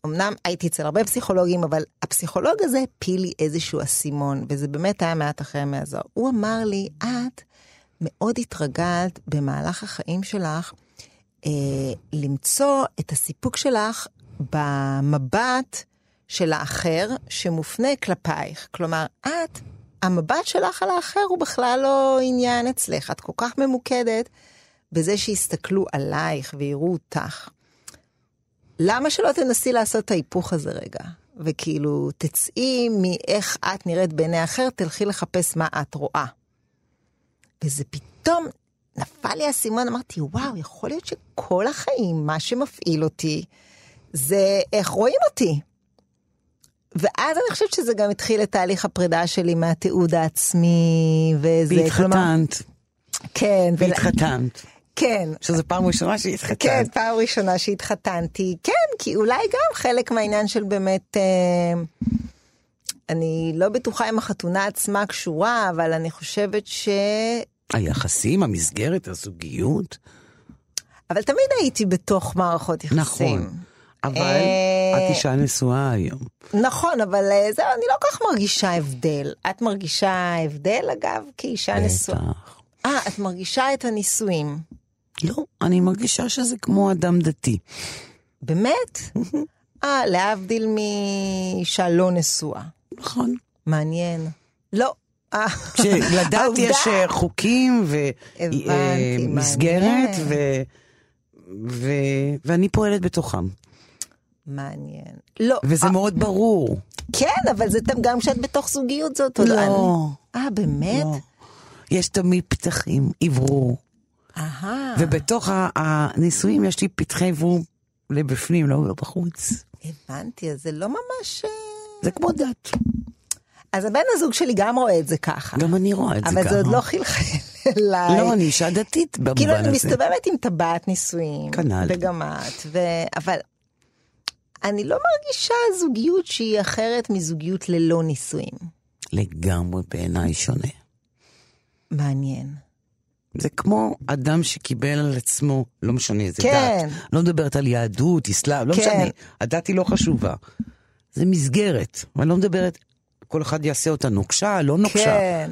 אמנם הייתי אצל הרבה פסיכולוגים, אבל הפסיכולוג הזה הפיל לי איזשהו אסימון, וזה באמת היה מעט אחרי מהזוהר. הוא אמר לי, את... מאוד התרגלת במהלך החיים שלך אה, למצוא את הסיפוק שלך במבט של האחר שמופנה כלפייך. כלומר, את המבט שלך על האחר הוא בכלל לא עניין אצלך. את כל כך ממוקדת בזה שהסתכלו עלייך ויראו אותך. למה שלא תנסי לעשות את ההיפוך הזה רגע? וכאילו תצאי מאיך את נראית בעיני האחר, תלכי לחפש מה את רואה. וזה פתאום נפל לי הסימן, אמרתי, וואו, יכול להיות שכל החיים, מה שמפעיל אותי, זה איך רואים אותי. ואז אני חושבת שזה גם התחיל את תהליך הפרידה שלי מהתיעוד העצמי, וזה... והתחתנת. כן. והתחתנת. כן. שזו פעם ראשונה שהתחתנת. כן, פעם ראשונה שהתחתנתי. כן, כי אולי גם חלק מהעניין של באמת... אני לא בטוחה אם החתונה עצמה קשורה, אבל אני חושבת ש... היחסים, המסגרת, הזוגיות. אבל תמיד הייתי בתוך מערכות יחסים. נכון. אבל את אישה נשואה היום. נכון, אבל זהו, אני לא כך מרגישה הבדל. את מרגישה הבדל, אגב, כאישה נשואה. בטח. אה, את מרגישה את הנישואים. לא, אני מרגישה שזה כמו אדם דתי. באמת? אה, להבדיל מאישה לא נשואה. נכון. מעניין. לא. שלדעת יש חוקים ומסגרת, ואני פועלת בתוכם. מעניין. וזה מאוד ברור. כן, אבל גם כשאת בתוך זוגיות זאת. לא. אה, באמת? יש תמיד פתחים, עברור. ובתוך הנישואים יש לי פתחי עברור לבפנים, לא בחוץ. הבנתי, אז זה לא ממש... זה כמו דת. אז הבן הזוג שלי גם רואה את זה ככה. גם אני רואה את זה ככה. אבל זה עוד לא חלחל אליי. לא, אני אישה דתית במובן הזה. כאילו אני מסתובבת עם טבעת נישואים. כנ"ל. בגמת. אבל אני לא מרגישה זוגיות שהיא אחרת מזוגיות ללא נישואים. לגמרי בעיניי שונה. מעניין. זה כמו אדם שקיבל על עצמו, לא משנה, זה דת. לא מדברת על יהדות, אסלאם, לא משנה. הדת היא לא חשובה. זה מסגרת. אני לא מדברת... כל אחד יעשה אותה נוקשה, לא נוקשה. כן.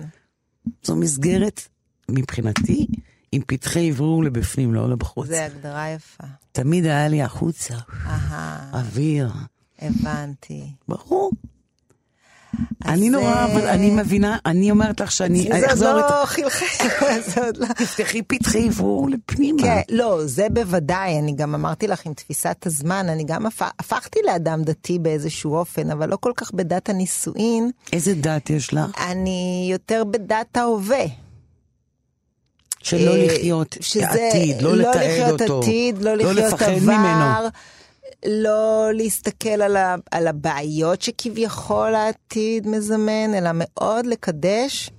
זו מסגרת, מבחינתי, עם פתחי עברור לבפנים, לא לבחוץ. זה הגדרה יפה. תמיד היה לי החוצה. אהה. אוויר. הבנתי. ברור. אני נורא, אבל אני מבינה, אני אומרת לך שאני... זה עוד לא חלחל. תפתחי פתחי עברור לפנימה. כן, לא, זה בוודאי. אני גם אמרתי לך, עם תפיסת הזמן, אני גם הפכתי לאדם דתי באיזשהו אופן, אבל לא כל כך בדת הנישואין. איזה דת יש לך? אני יותר בדת ההווה. שלא לחיות עתיד, לא לתעד אותו. לא לחיות עתיד, לא לחיות עבר. לא להסתכל על, ה, על הבעיות שכביכול העתיד מזמן, אלא מאוד לקדש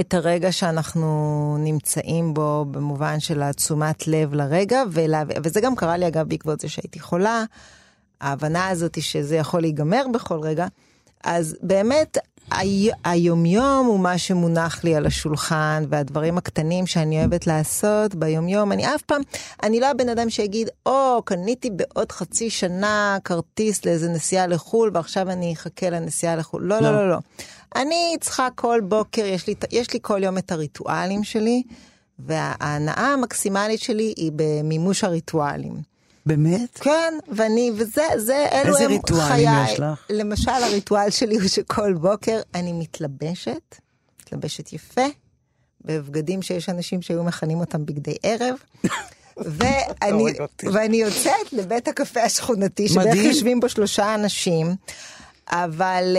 את הרגע שאנחנו נמצאים בו, במובן של התשומת לב לרגע, ולה, וזה גם קרה לי אגב בעקבות זה שהייתי חולה, ההבנה הזאת היא שזה יכול להיגמר בכל רגע, אז באמת הי, היומיום הוא מה שמונח לי על השולחן, והדברים הקטנים שאני אוהבת לעשות ביומיום, אני אף פעם, אני לא הבן אדם שיגיד, או, קניתי בעוד חצי שנה כרטיס לאיזה נסיעה לחול, ועכשיו אני אחכה לנסיעה לחול. לא, לא, לא, לא. אני צריכה כל בוקר, יש לי, יש לי כל יום את הריטואלים שלי, וההנאה המקסימלית שלי היא במימוש הריטואלים. באמת? כן, ואני, וזה, זה, אלו הם חיי. למשל, הריטואל שלי הוא שכל בוקר אני מתלבשת, מתלבשת יפה, בבגדים שיש אנשים שהיו מכנים אותם בגדי ערב, ואני, ואני יוצאת לבית הקפה השכונתי, שבאיך יושבים בו שלושה אנשים, אבל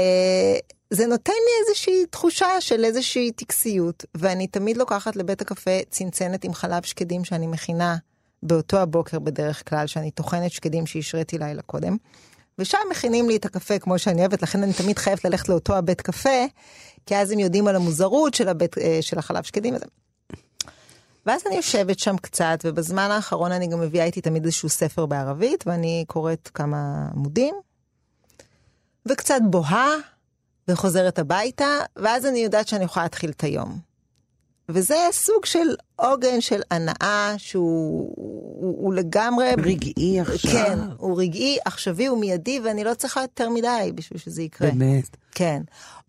זה נותן לי איזושהי תחושה של איזושהי טקסיות, ואני תמיד לוקחת לבית הקפה צנצנת עם חלב שקדים שאני מכינה, באותו הבוקר בדרך כלל, שאני תוכנת שקדים שהשריתי לילה קודם, ושם מכינים לי את הקפה כמו שאני אוהבת, לכן אני תמיד חייבת ללכת לאותו הבית קפה, כי אז הם יודעים על המוזרות של, הבית, של החלב שקדים הזה. ואז אני יושבת שם קצת, ובזמן האחרון אני גם מביאה איתי תמיד איזשהו ספר בערבית, ואני קוראת כמה עמודים, וקצת בוהה, וחוזרת הביתה, ואז אני יודעת שאני יכולה להתחיל את היום. וזה סוג של עוגן של הנאה שהוא הוא, הוא לגמרי... רגעי עכשיו. כן, הוא רגעי, עכשווי, הוא מיידי, ואני לא צריכה יותר מדי בשביל שזה יקרה. באמת. כן.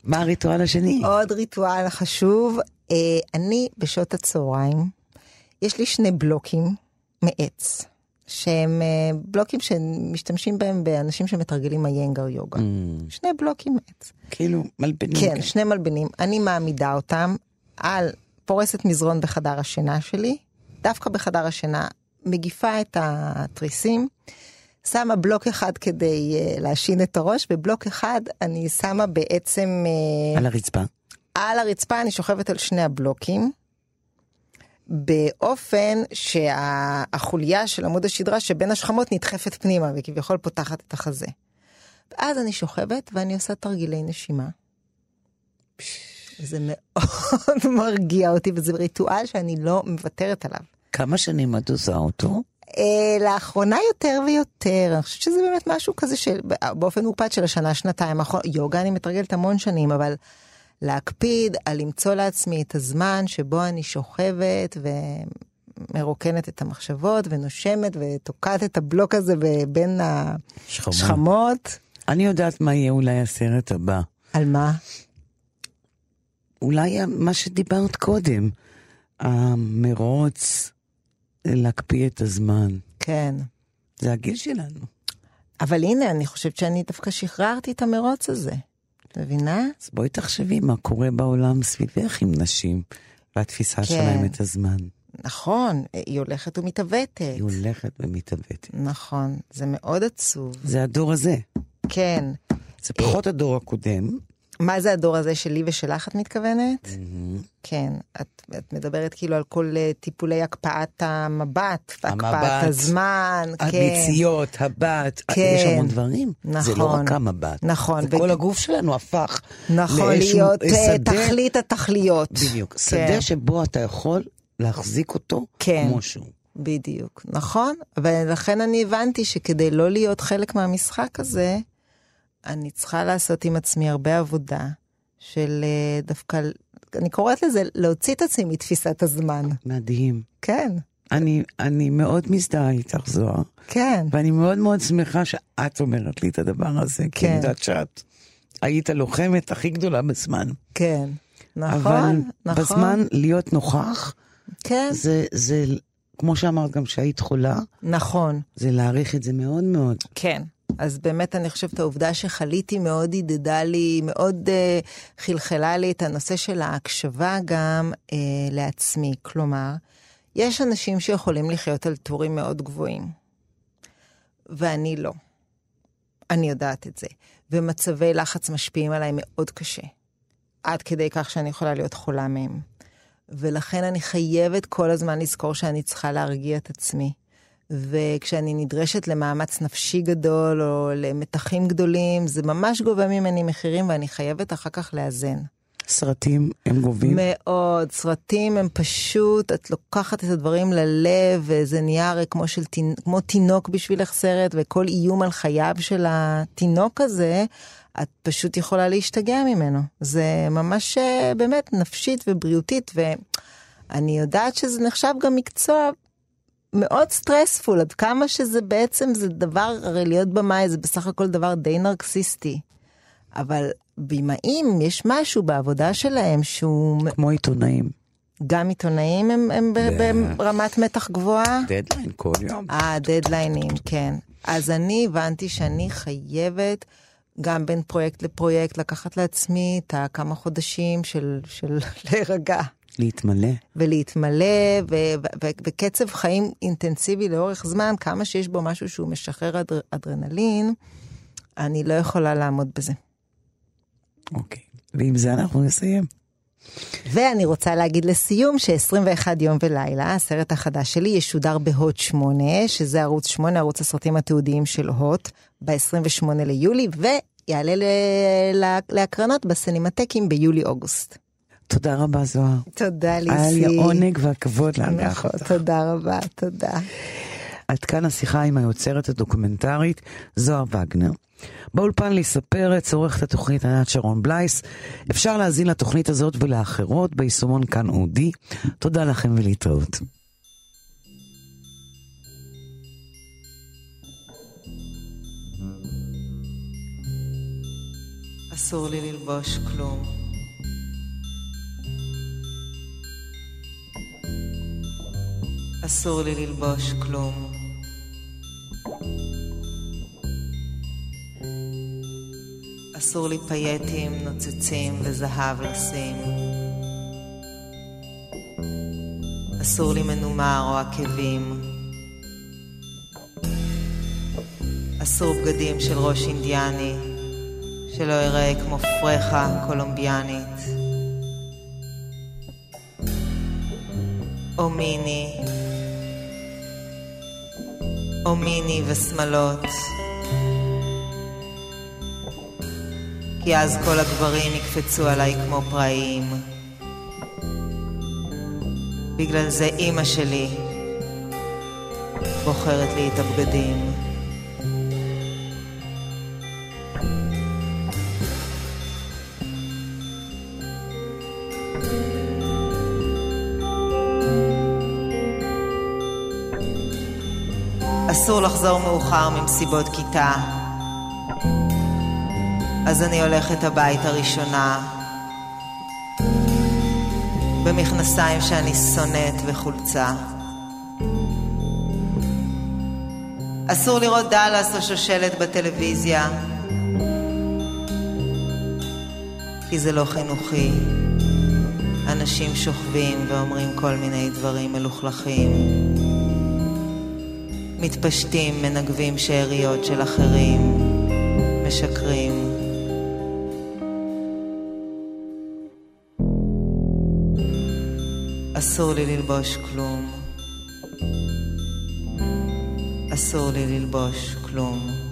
מה הריטואל השני? עוד ריטואל חשוב. אה, אני בשעות הצהריים, יש לי שני בלוקים מעץ. שהם בלוקים שמשתמשים בהם באנשים שמתרגלים היינגר יוגה. שני בלוקים עץ. כאילו מלבנים. כן, שני מלבנים. אני מעמידה אותם על פורסת מזרון בחדר השינה שלי, דווקא בחדר השינה, מגיפה את התריסים, שמה בלוק אחד כדי להשין את הראש, ובלוק אחד אני שמה בעצם... על הרצפה. על הרצפה אני שוכבת על שני הבלוקים, באופן שהחוליה של עמוד השדרה שבין השכמות נדחפת פנימה, וכביכול פותחת את החזה. ואז אני שוכבת, ואני עושה תרגילי נשימה. זה מאוד מרגיע אותי, וזה ריטואל שאני לא מבטרת עליו. כמה שנים את עושה אותו? לאחרונה יותר ויותר. אני חושבת שזה באמת משהו כזה, באופן מוקפד של השנה, שנתיים. יוגה אני מתרגלת המון שנים, אבל... להקפיד על למצוא לעצמי את הזמן שבו אני שוכבת ומרוקנת את המחשבות ונושמת ותוקעת את הבלוק הזה בין השכמות. אני יודעת מה יהיה אולי הסרט הבא. על מה? אולי מה שדיברת קודם, המרוץ להקפיא את הזמן. כן. זה הגיל שלנו. אבל הנה, אני חושבת שאני דווקא שחררתי את המרוץ הזה. מבינה? אז בואי תחשבי מה קורה בעולם סביבך עם נשים, והתפיסה שלהם את הזמן. נכון, היא הולכת ומתאבטת. היא הולכת ומתאבטת. נכון, זה מאוד עצוב. זה הדור הזה. כן. זה פחות הדור הקודם. מה זה הדור הזה שלי ושלך את מתכוונת? כן, את מדברת כאילו על כל טיפולי הקפאת המבט, הקפאת הזמן, הביציות, הבת, יש המון דברים. זה לא רק המבט. נכון. כל הגוף שלנו הפך. נכון, להיות תכלית התכליות. בדיוק, שדה שבו אתה יכול להחזיק אותו כמו שהוא. בדיוק, נכון. ולכן אני הבנתי שכדי לא להיות חלק מהמשחק הזה, אני צריכה לעשות עם עצמי הרבה עבודה של דווקא, אני קוראת לזה להוציא את עצמי מתפיסת הזמן. מדהים. כן. אני, אני מאוד מזדהה איתך זוהר. כן. ואני מאוד מאוד שמחה שאת אומרת לי את הדבר הזה. כן. כי אני יודעת שאת היית הלוחמת הכי גדולה בזמן. כן. נכון. אבל נכון. בזמן להיות נוכח, כן. זה, זה כמו שאמרת גם שהיית חולה. נכון. זה להעריך את זה מאוד מאוד. כן. אז באמת אני חושבת העובדה שחליתי מאוד ידדה לי, מאוד uh, חלחלה לי את הנושא של ההקשבה גם uh, לעצמי. כלומר, יש אנשים שיכולים לחיות על טורים מאוד גבוהים, ואני לא. אני יודעת את זה. ומצבי לחץ משפיעים עליי מאוד קשה, עד כדי כך שאני יכולה להיות חולה מהם. ולכן אני חייבת כל הזמן לזכור שאני צריכה להרגיע את עצמי. וכשאני נדרשת למאמץ נפשי גדול או למתחים גדולים, זה ממש גובה ממני מחירים, ואני חייבת אחר כך לאזן. סרטים הם גובים? מאוד, סרטים הם פשוט, את לוקחת את הדברים ללב, וזה נהיה הרי כמו, של, כמו תינוק בשבילך סרט, וכל איום על חייו של התינוק הזה, את פשוט יכולה להשתגע ממנו. זה ממש באמת נפשית ובריאותית, ואני יודעת שזה נחשב גם מקצוע, מאוד סטרספול, עד כמה שזה בעצם זה דבר, הרי להיות במאי זה בסך הכל דבר די נרקסיסטי, אבל במאים יש משהו בעבודה שלהם שהוא... כמו עיתונאים. גם עיתונאים הם, הם ב- ברמת מתח גבוהה? דדליין כל יום. אה, דדליינים, כן. אז אני הבנתי שאני חייבת גם בין פרויקט לפרויקט לקחת לעצמי את הכמה חודשים של, של להירגע. להתמלא. ולהתמלא, וקצב חיים אינטנסיבי לאורך זמן, כמה שיש בו משהו שהוא משחרר אדר, אדרנלין, אני לא יכולה לעמוד בזה. אוקיי, ועם זה אנחנו נסיים. ואני רוצה להגיד לסיום, ש-עשרים ואחד יום ולילה, הסרט החדש שלי ישודר בהוט שמונה, שזה ערוץ שמונה, ערוץ הסרטים התיעודיים של הוט, ב-עשרים ושמונה ליולי, ויעלה ל- להקרנות בסינמטקים ביולי-אוגוסט. תודה רבה זוהר. תודה ליסי. היה לי העונג והכבוד להניח אותך. תודה רבה, תודה. עד כאן השיחה עם היוצרת הדוקומנטרית זוהר וגנר. באולפן לספרת צורכת התוכנית ענת שרון בלייס. אפשר להזין לתוכנית הזאת ולאחרות ביישומון כאן אודי. תודה לכם ולהתראות. אסור לי ללבוש כלום. אסור לי ללבוש כלום. אסור לי פייטים, נוצצים וזהב לשים. אסור לי מנומר או עקבים. אסור בגדים של ראש אינדיאני, שלא יראה כמו פרחה קולומביאנית. או מיני. או מיני ושמלות. כי אז כל הגברים יקפצו עליי כמו פראים. בגלל זה אמא שלי בוחרת לי את הבגדים. אסור לחזור מאוחר ממסיבות כיתה, אז אני הולכת הביתה ראשונה במכנסיים שאני שונאת וחולצה. אסור לראות דלס או שושלת בטלוויזיה, כי זה לא חינוכי. אנשים שוכבים ואומרים כל מיני דברים מלוכלכים, מתפשטים, מנגבים שעריות של אחרים, משקרים. אסור לי ללבוש כלום. אסור לי ללבוש כלום.